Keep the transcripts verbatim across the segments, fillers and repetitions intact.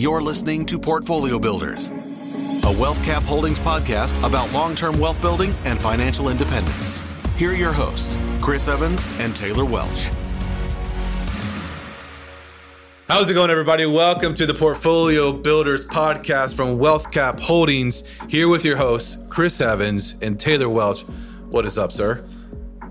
You're listening to Portfolio Builders, a WealthCap Holdings podcast about long-term wealth building and financial independence. Here are your hosts, Chris Evans and Taylor Welch. How's it going, everybody? Welcome to the Portfolio Builders podcast from WealthCap Holdings. Here with your hosts, Chris Evans and Taylor Welch. What is up, sir?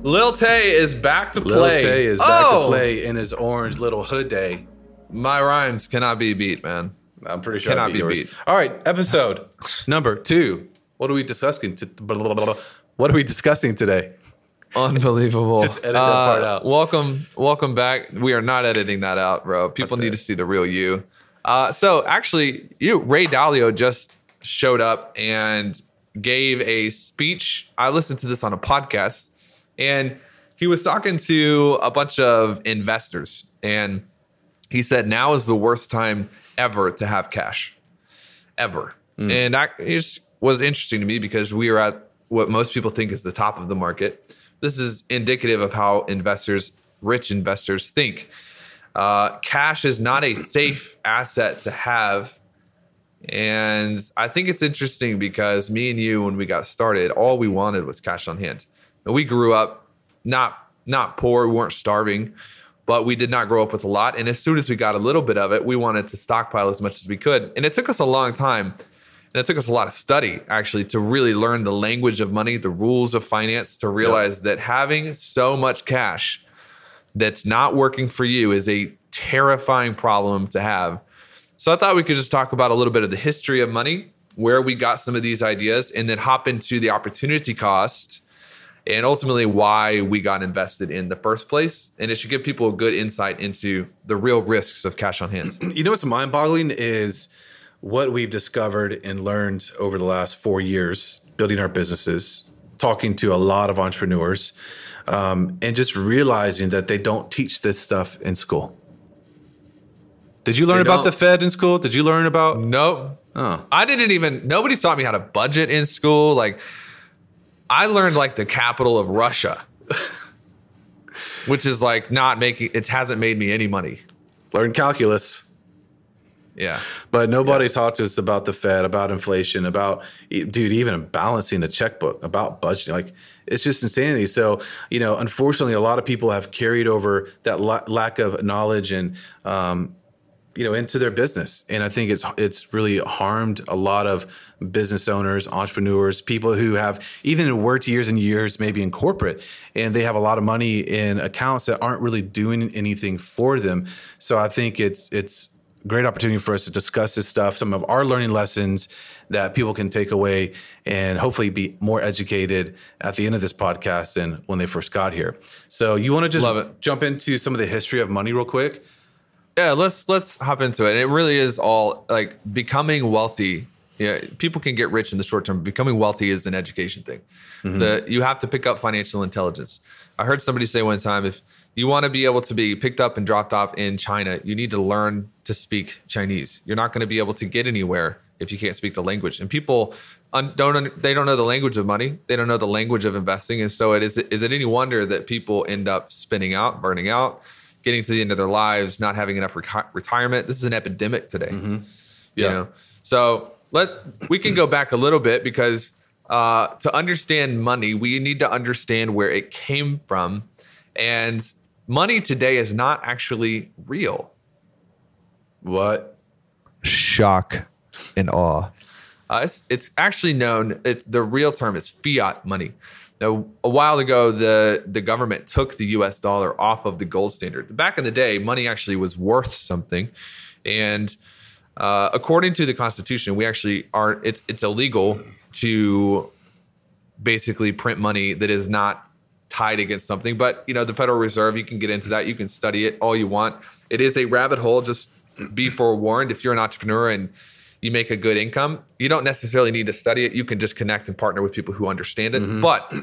Lil Tay is back to play. Lil Tay is oh! back to play in his orange little hoodie. My rhymes cannot be beat, man. I'm pretty sure cannot I beat be yours. beat. All right, episode number two. What are we discussing? T- blah, blah, blah, blah. What are we discussing today? Unbelievable. Just edit that uh, part out. Welcome, welcome back. We are not editing that out, bro. People need to see the real you. Uh, so actually, you Ray Dalio just showed up and gave a speech. I listened to this on a podcast, and he was talking to a bunch of investors, and he said, "Now is the worst time ever to have cash, ever." Mm. And I, it just was interesting to me because we are at what most people think is the top of the market. This is indicative of how investors, rich investors, think. Uh, cash is not a safe asset to have. And I think it's interesting because me and you, when we got started, all we wanted was cash on hand. And we grew up not, not poor. We weren't starving, but we did not grow up with a lot. And as soon as we got a little bit of it, we wanted to stockpile as much as we could. And it took us a long time. And it took us a lot of study, actually, to really learn the language of money, the rules of finance, to realize yep. that having so much cash that's not working for you is a terrifying problem to have. So I thought we could just talk about a little bit of the history of money, where we got some of these ideas, and then hop into the opportunity cost and ultimately why we got invested in the first place. And it should give people a good insight into the real risks of cash on hand. You know what's mind-boggling is what we've discovered and learned over the last four years, building our businesses, talking to a lot of entrepreneurs, um, and just realizing that they don't teach this stuff in school. Did you learn about the Fed in school? Did you learn about? Nope. Oh. I didn't even, nobody taught me how to budget in school. Like, I learned like the capital of Russia, which is like not making, it hasn't made me any money. Learn calculus. Yeah. But nobody yeah. talked to us about the Fed, about inflation, about, dude, even balancing a checkbook, about budgeting. Like, it's just insanity. So, you know, unfortunately, a lot of people have carried over that la- lack of knowledge and, um, you know, into their business. And I think it's it's really harmed a lot of business owners, entrepreneurs, people who have even worked years and years, maybe in corporate, and they have a lot of money in accounts that aren't really doing anything for them. So I think it's it's. great opportunity for us to discuss this stuff, some of our learning lessons that people can take away and hopefully be more educated at the end of this podcast than when they first got here. So you want to just jump into some of the history of money real quick? Yeah, let's let's hop into it. And it really is all like becoming wealthy. Yeah, people can get rich in the short term. Becoming wealthy is an education thing. Mm-hmm. The, you have to pick up financial intelligence. I heard somebody say one time, if you want to be able to be picked up and dropped off in China, you need to learn to speak Chinese. You're not going to be able to get anywhere if you can't speak the language. And people un- don't un- they don't know the language of money. They don't know the language of investing. And so it is is it any wonder that people end up spinning out, burning out, getting to the end of their lives, not having enough re- retirement. This is an epidemic today. Mm-hmm. Yeah. You know? So let's we can go back a little bit because uh, to understand money, we need to understand where it came from. And money today is not actually real. What? Shock and awe. Uh, it's, it's actually known, it's, the real term is fiat money. Now, a while ago, the, the government took the U S dollar off of the gold standard. Back in the day, money actually was worth something. And uh, according to the Constitution, we actually are, it's, it's illegal to basically print money that is not tied against something. But, you know, the Federal Reserve, you can get into that. You can study it all you want. It is a rabbit hole. Just be forewarned. If you're an entrepreneur and you make a good income, you don't necessarily need to study it. You can just connect and partner with people who understand it. Mm-hmm. But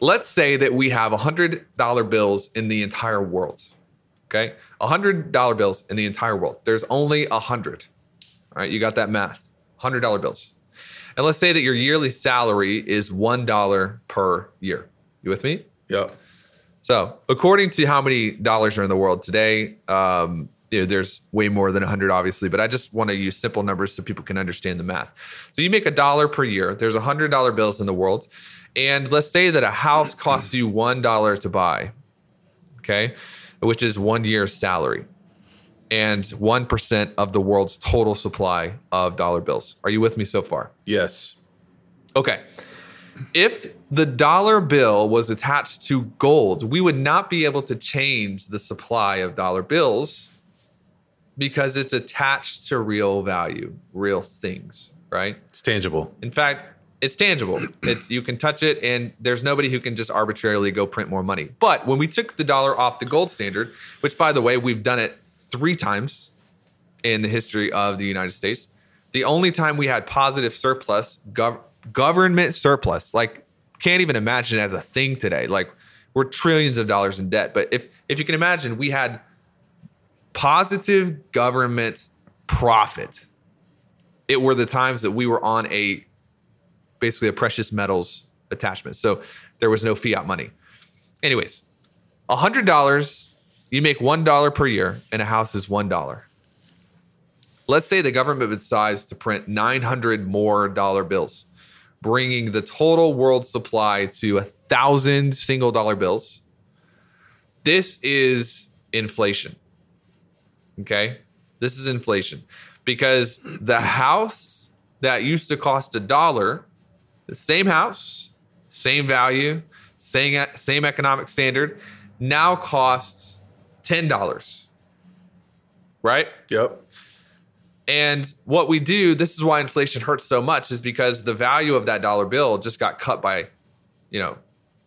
let's say that we have one hundred dollar bills in the entire world. Okay. one hundred dollar bills in the entire world. There's only one hundred. All right. You got that math. one hundred dollar bills. And let's say that your yearly salary is one dollar per year. You with me? Yeah. So according to how many dollars are in the world today, um, you know, there's way more than one hundred, obviously, but I just want to use simple numbers so people can understand the math. So you make a dollar per year. There's one hundred dollar bills in the world. And let's say that a house costs you one dollar to buy, okay, which is one year's salary and one percent of the world's total supply of dollar bills. Are you with me so far? Yes. Okay. If the dollar bill was attached to gold, we would not be able to change the supply of dollar bills because it's attached to real value, real things, right? It's tangible. In fact, it's tangible. It's, you can touch it, and there's nobody who can just arbitrarily go print more money. But when we took the dollar off the gold standard, which, by the way, we've done it three times in the history of the United States, the only time we had positive surplus government, Government surplus, like, can't even imagine it as a thing today. Like, we're trillions of dollars in debt. But if if you can imagine, we had positive government profit. It were the times that we were on a, basically a precious metals attachment. So there was no fiat money. Anyways, one hundred dollars, you make one dollar per year and a house is one dollar. Let's say the government decides to print nine hundred more dollar bills, bringing the total world supply to a thousand single dollar bills. This is inflation, okay? This is inflation because the house that used to cost a dollar, the same house, same value, same, same economic standard, now costs ten dollars, right? Yep. And what we do, this is why inflation hurts so much, is because the value of that dollar bill just got cut by, you know,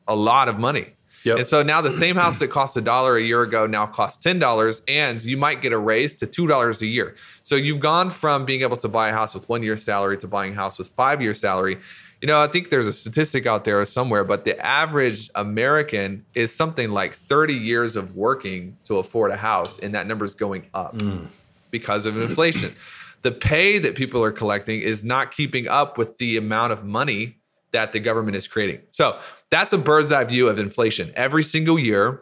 a lot of money. Yep. And so now the same house that cost a dollar a year ago now costs ten dollars, and you might get a raise to two dollars a year. So you've gone from being able to buy a house with one year's salary to buying a house with five years salary. You know, I think there's a statistic out there somewhere, but the average American is something like thirty years of working to afford a house, and that number is going up. Mm. Because of inflation. The pay that people are collecting is not keeping up with the amount of money that the government is creating. So that's a bird's eye view of inflation. Every single year,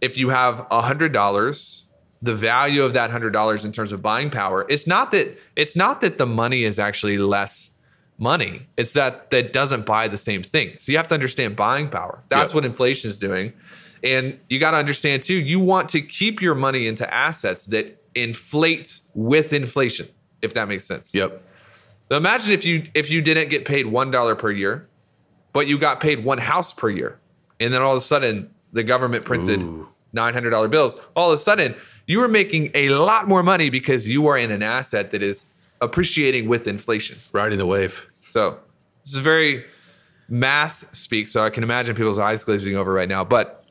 if you have one hundred dollars, the value of that one hundred dollars in terms of buying power, it's not that it's not that the money is actually less money. It's that that doesn't buy the same thing. So you have to understand buying power. That's yep. what inflation is doing. And you got to understand too, you want to keep your money into assets that inflate with inflation, if that makes sense. Yep. Now imagine if you if you didn't get paid one dollar per year, but you got paid one house per year. And then all of a sudden, the government printed Ooh. nine hundred dollar bills. All of a sudden, you were making a lot more money because you are in an asset that is appreciating with inflation. Riding the wave. So this is very math speak, so I can imagine people's eyes glazing over right now. But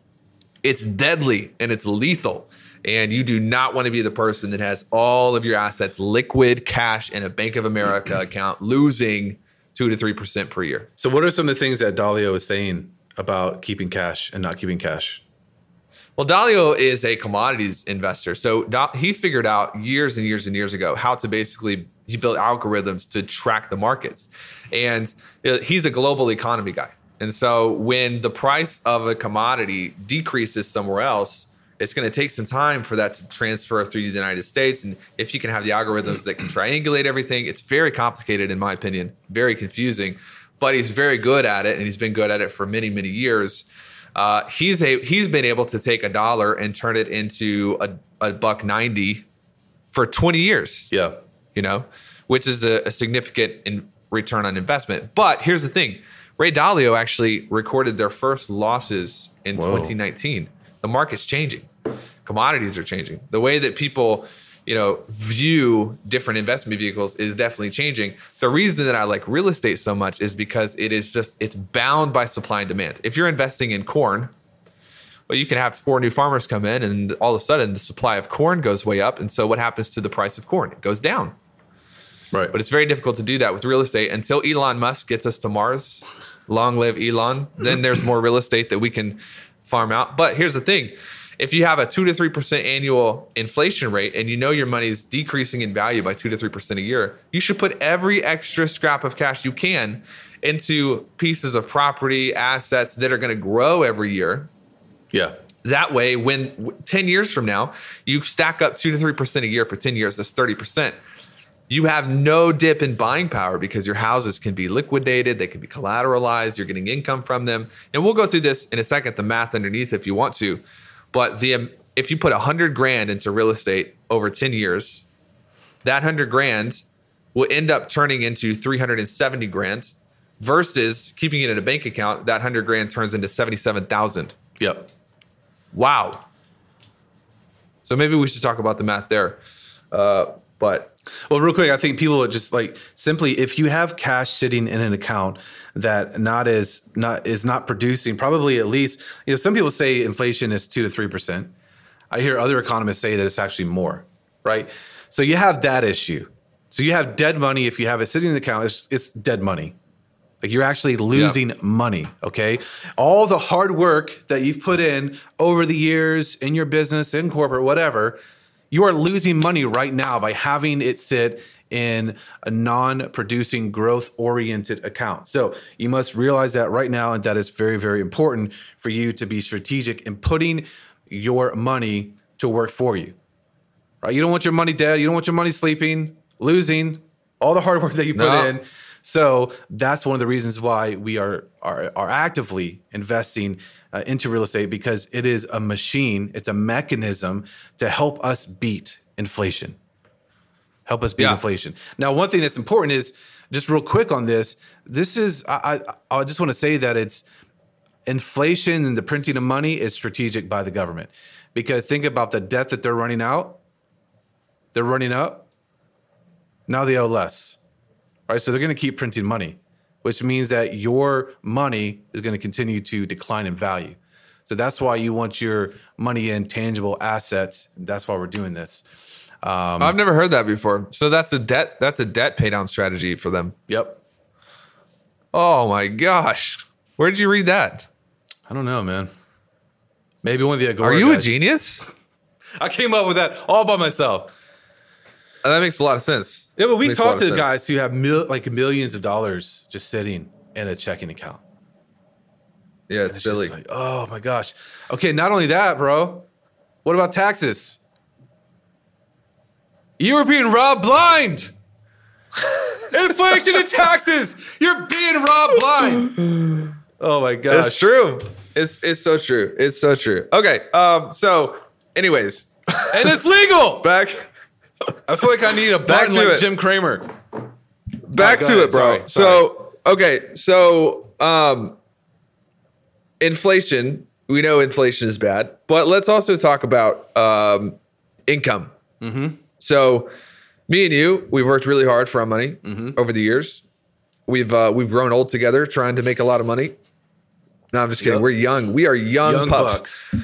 it's deadly and it's lethal. And you do not want to be the person that has all of your assets liquid cash in a Bank of America account, losing two to three percent per year. So, what are some of the things that Dalio is saying about keeping cash and not keeping cash? Well, Dalio is a commodities investor, so he figured out years and years and years ago how to basically he built algorithms to track the markets, and he's a global economy guy. And so, when the price of a commodity decreases somewhere else, it's going to take some time for that to transfer through the United States. And if you can have the algorithms that can triangulate everything, it's very complicated, in my opinion, very confusing, but he's very good at it. And he's been good at it for many, many years. Uh, he's a, he's been able to take a dollar and turn it into a, a buck ninety for twenty years, yeah, you know, which is a, a significant in return on investment. But here's the thing. Ray Dalio actually recorded their first losses in Whoa. twenty nineteen. The market's changing. Commodities are changing. The way that people, you know, view different investment vehicles is definitely changing. The reason that I like real estate so much is because it is just, it's bound by supply and demand. If you're investing in corn, well, you can have four new farmers come in and all of a sudden the supply of corn goes way up. And so what happens to the price of corn? It goes down. Right. But it's very difficult to do that with real estate until Elon Musk gets us to Mars. Long live Elon. Then there's more real estate that we can farm out. But here's the thing. If you have a two to three percent annual inflation rate and you know your money is decreasing in value by two to three percent a year, you should put every extra scrap of cash you can into pieces of property, assets that are going to grow every year. Yeah. That way, when ten years from now, you stack up two to three percent a year for ten years, that's thirty percent. You have no dip in buying power because your houses can be liquidated, they can be collateralized, you're getting income from them. And we'll go through this in a second, the math underneath if you want to. But the if you put one hundred grand into real estate over ten years, that one hundred grand will end up turning into three hundred seventy grand versus keeping it in a bank account, that one hundred grand turns into seventy-seven thousand. Yep. Wow. So maybe we should talk about the math there. Uh, but Well, real quick, I think people would just like simply if you have cash sitting in an account that not is not is not producing, probably at least, you know, some people say inflation is two to three percent. I hear other economists say that it's actually more, right? So you have that issue. So you have dead money if you have it sitting in the account. It's, it's dead money. Like you're actually losing yeah. money, okay? All the hard work that you've put in over the years in your business, in corporate, whatever. You are losing money right now by having it sit in a non-producing growth-oriented account. So you must realize that right now, and that is very, very important for you to be strategic in putting your money to work for you. Right? You don't want your money dead. You don't want your money sleeping, losing all the hard work that you put no. in. So that's one of the reasons why we are are, are actively investing uh, into real estate, because it is a machine, it's a mechanism to help us beat inflation. Help us beat yeah. inflation. Now, one thing that's important is just real quick on this. This is I I, I just want to say that it's inflation and the printing of money is strategic by the government, because think about the debt that they're running out. They're running up. Now they owe less. Right, so they're going to keep printing money, which means that your money is going to continue to decline in value. So that's why you want your money in tangible assets. That's why we're doing this. Um, I've never heard that before. So that's a debt. That's a debt pay down strategy for them. Yep. Oh my gosh, where did you read that? I don't know, man. Maybe one of the Agora. Are you guys. A genius? I came up with that all by myself. That makes a lot of sense. Yeah, but we talk to guys who have mil- like millions of dollars just sitting in a checking account. Yeah, it's, it's silly. Like, oh my gosh. Okay, not only that, bro. What about taxes? You were being robbed blind. Inflation and taxes. You're being robbed blind. Oh my gosh. It's true. It's it's so true. It's so true. Okay. Um. So, anyways, and it's legal. Back. I feel like I need a button like it. Jim Cramer. Back oh, to ahead. It, bro. Sorry, so, sorry. okay. So, um, inflation, we know inflation is bad, but let's also talk about um, income. Mm-hmm. So me and you, we've worked really hard for our money mm-hmm. over the years. We've, uh, we've grown old together trying to make a lot of money. No, I'm just kidding. Yep. We're young. We are young, young pups. Bucks.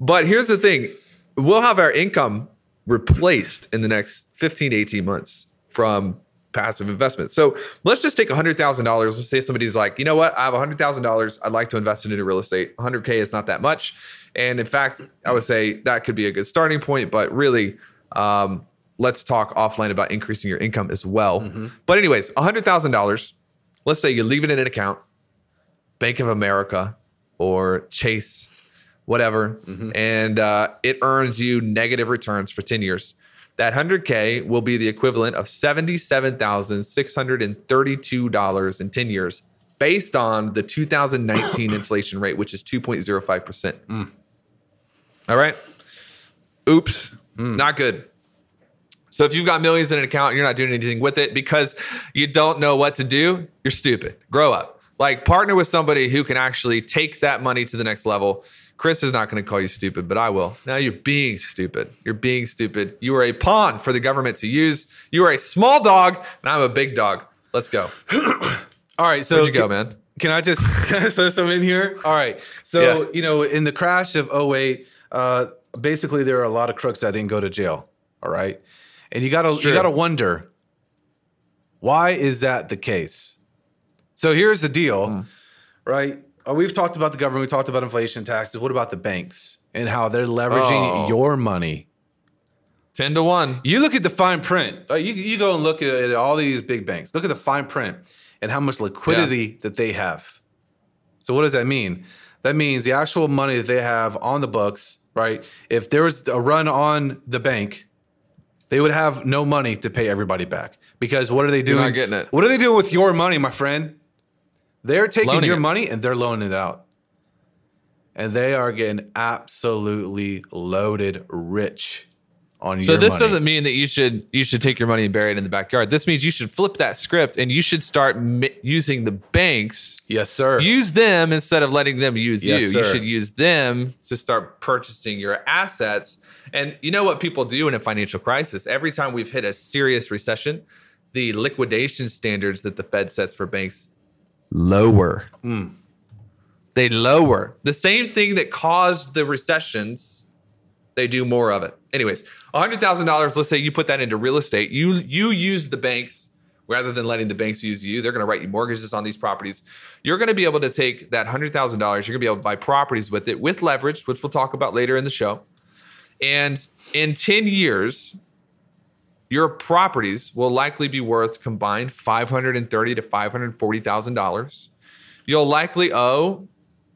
But here's the thing. We'll have our income replaced in the next fifteen to eighteen months from passive investments. So let's just take one hundred thousand dollars. Let's say somebody's like, you know what? I have one hundred thousand dollars. I'd like to invest into real estate. one hundred K is not that much. And in fact, I would say that could be a good starting point. But really, um, let's talk offline about increasing your income as well. Mm-hmm. But anyways, one hundred thousand dollars. Let's say you leave it in an account, Bank of America or Chase, whatever, mm-hmm. and uh, it earns you negative returns for ten years. That one hundred K will be the equivalent of seventy-seven thousand six hundred thirty-two dollars in ten years based on the two thousand nineteen inflation rate, which is two point zero five percent. Mm. All right? Oops. Mm. Not good. So if you've got millions in an account and you're not doing anything with it because you don't know what to do, you're stupid. Grow up. Like, partner with somebody who can actually take that money to the next level. Chris is not going to call you stupid, but I will. Now you're being stupid. You're being stupid. You are a pawn for the government to use. You are a small dog, and I'm a big dog. Let's go. All right. So where'd you can, go, man? Can I just can I throw some in here? All right. So, yeah. you know, in the crash of oh eight, uh, basically there are a lot of crooks that didn't go to jail. All right. And you gotta you gotta wonder, why is that the case? So here's the deal, mm. right? We've talked about the government. We talked about inflation, taxes. What about the banks and how they're leveraging oh. your money? Ten to one. You look at the fine print. You, you go and look at all these big banks. Look at the fine print and how much liquidity yeah. that they have. So what does that mean? That means the actual money that they have on the books, right? If there was a run on the bank, they would have no money to pay everybody back. Because what are they doing? You're not getting it. What are they doing with your money, my friend? They're taking loaning your it. money and they're loaning it out. And they are getting absolutely loaded rich on so your money. So this doesn't mean that you should you should take your money and bury it in the backyard. This means you should flip that script and you should start m- using the banks. Yes, sir. Use them instead of letting them use yes, you. Sir. You should use them to start purchasing your assets. And you know what people do in a financial crisis? Every time we've hit a serious recession, the liquidation standards that the Fed sets for banks lower. Mm. They lower. The same thing that caused the recessions, they do more of it. Anyways, one hundred thousand dollars, let's say you put that into real estate. You you use the banks rather than letting the banks use you. They're going to write you mortgages on these properties. You're going to be able to take that one hundred thousand dollars. You're going to be able to buy properties with it, with leverage, which we'll talk about later in the show. And in ten years, your properties will likely be worth combined five hundred thirty thousand dollars to five hundred forty thousand dollars. You'll likely owe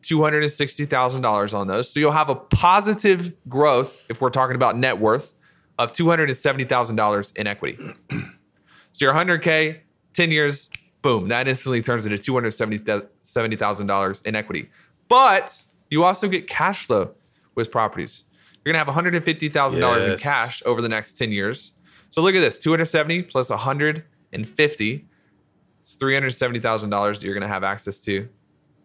two hundred sixty thousand dollars on those. So you'll have a positive growth, if we're talking about net worth, of two hundred seventy thousand dollars in equity. So your one hundred K, ten years, boom, that instantly turns into two hundred seventy thousand dollars in equity. But you also get cash flow with properties. You're going to have one hundred fifty thousand dollars yes. in cash over the next ten years. So look at this, two hundred seventy plus one hundred fifty, it's three hundred seventy thousand dollars that you're going to have access to.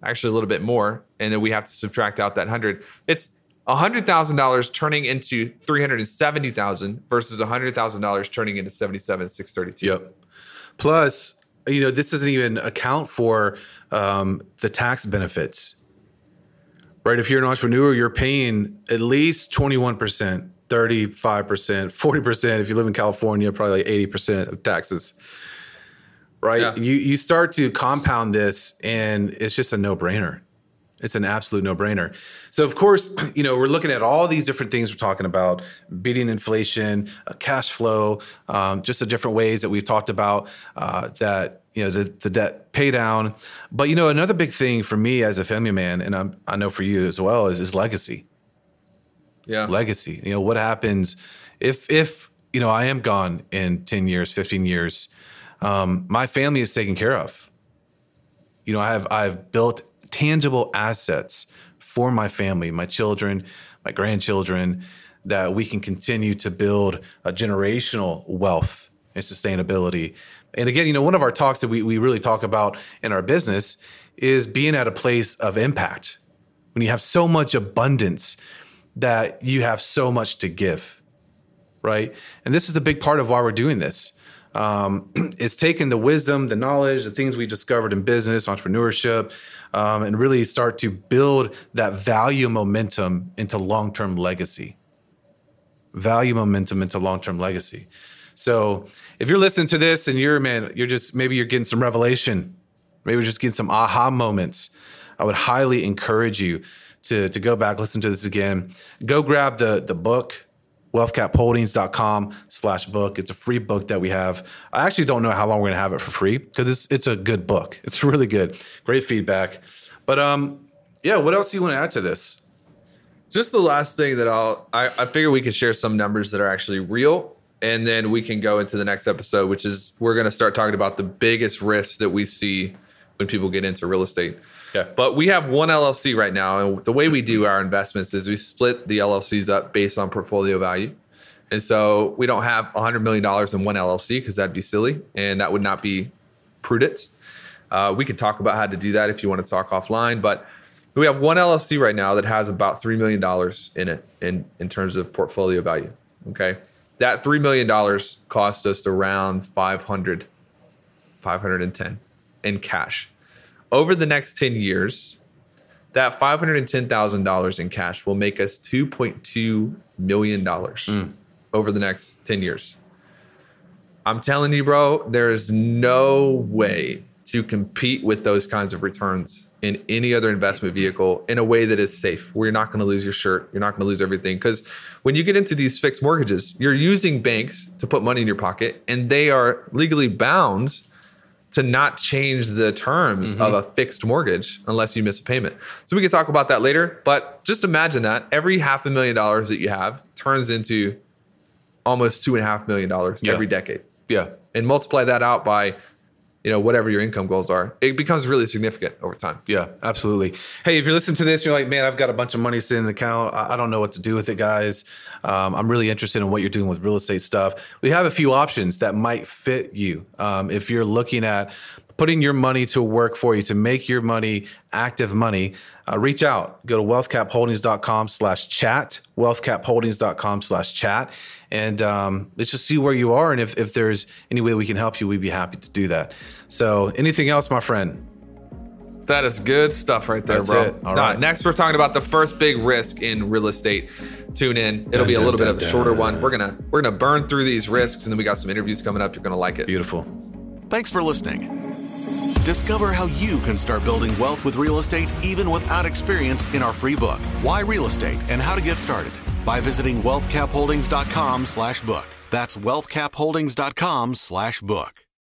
Actually, a little bit more. And then we have to subtract out that one hundred. It's one hundred thousand dollars turning into three hundred seventy thousand dollars versus one hundred thousand dollars turning into seventy-seven thousand six hundred thirty-two dollars. Yep. Plus, you know, this doesn't even account for um, the tax benefits. Right? If you're an entrepreneur, you're paying at least twenty-one percent, thirty-five percent, forty percent. If you live in California, probably like eighty percent of taxes. Right? Yeah. You you start to compound this and it's just a no-brainer. It's an absolute no-brainer. So, of course, you know, we're looking at all these different things we're talking about, beating inflation, uh, cash flow, um, just the different ways that we've talked about uh, that, you know, the, the debt pay down. But, you know, another big thing for me as a family man, and I'm, I know for you as well, is, is legacy. Yeah. Legacy. You know, what happens if, if you know, I am gone in ten years, fifteen years, Um, my family is taken care of. You know, I have I've built tangible assets for my family, my children, my grandchildren, that we can continue to build a generational wealth and sustainability. And again, you know, one of our talks that we we really talk about in our business is being at a place of impact. When you have so much abundance that you have so much to give, right? And this is a big part of why we're doing this. Um, it's taking the wisdom, the knowledge, the things we discovered in business, entrepreneurship, um, and really start to build that value momentum into long-term legacy. Value momentum into long-term legacy. So if you're listening to this and you're, man, you're just, maybe you're getting some revelation, maybe you're just getting some aha moments, I would highly encourage you to, to go back, listen to this again, go grab the, the book, WealthCap Holdings dot com slash book. It's a free book that we have. I actually don't know how long we're going to have it for free because it's it's a good book. It's really good. Great feedback. But um, yeah, what else do you want to add to this? Just the last thing that I'll, I, I figure we could share some numbers that are actually real, and then we can go into the next episode, which is we're going to start talking about the biggest risks that we see when people get into real estate. Okay. But we have one L L C right now. And the way we do our investments is we split the L L Cs up based on portfolio value. And so we don't have one hundred million dollars in one L L C because that'd be silly. And that would not be prudent. Uh, we could talk about how to do that if you want to talk offline. But we have one L L C right now that has about three million dollars in it in, in terms of portfolio value. Okay. That three million dollars costs us around five hundred, five hundred ten in cash. Over the next ten years, that five hundred ten thousand dollars in cash will make us two point two million dollars mm. over the next ten years. I'm telling you, bro, there is no way to compete with those kinds of returns in any other investment vehicle in a way that is safe. We're not going to lose your shirt. You're not going to lose everything. Because when you get into these fixed mortgages, you're using banks to put money in your pocket, and they are legally bound to not change the terms mm-hmm. of a fixed mortgage unless you miss a payment. So we can talk about that later, but just imagine that every half a million dollars that you have turns into almost two and a half million dollars yeah. every decade. Yeah. And multiply that out by, you know, whatever your income goals are. It becomes really significant over time. Yeah, absolutely. Hey, if you're listening to this, you're like, man, I've got a bunch of money sitting in the account. I don't know what to do with it, guys. Um, I'm really interested in what you're doing with real estate stuff. We have a few options that might fit you. Um, if you're looking at putting your money to work for you, to make your money active money, uh, reach out. Go to wealthcapholdings.com slash chat, wealthcapholdings.com slash chat. And um, let's just see where you are. And if, if there's any way we can help you, we'd be happy to do that. So anything else, my friend? That is good stuff right there, That's bro. It. All right. Nah, next, we're talking about the first big risk in real estate. Tune in. It'll dun, be a little dun, bit dun, of a shorter dun. one. We're going to we're gonna burn through these risks. And then we got some interviews coming up. You're going to like it. Beautiful. Thanks for listening. Discover how you can start building wealth with real estate even without experience in our free book, Why Real Estate and How to Get Started, by visiting wealthcapholdings.com slash book. That's wealthcapholdings.com slash book.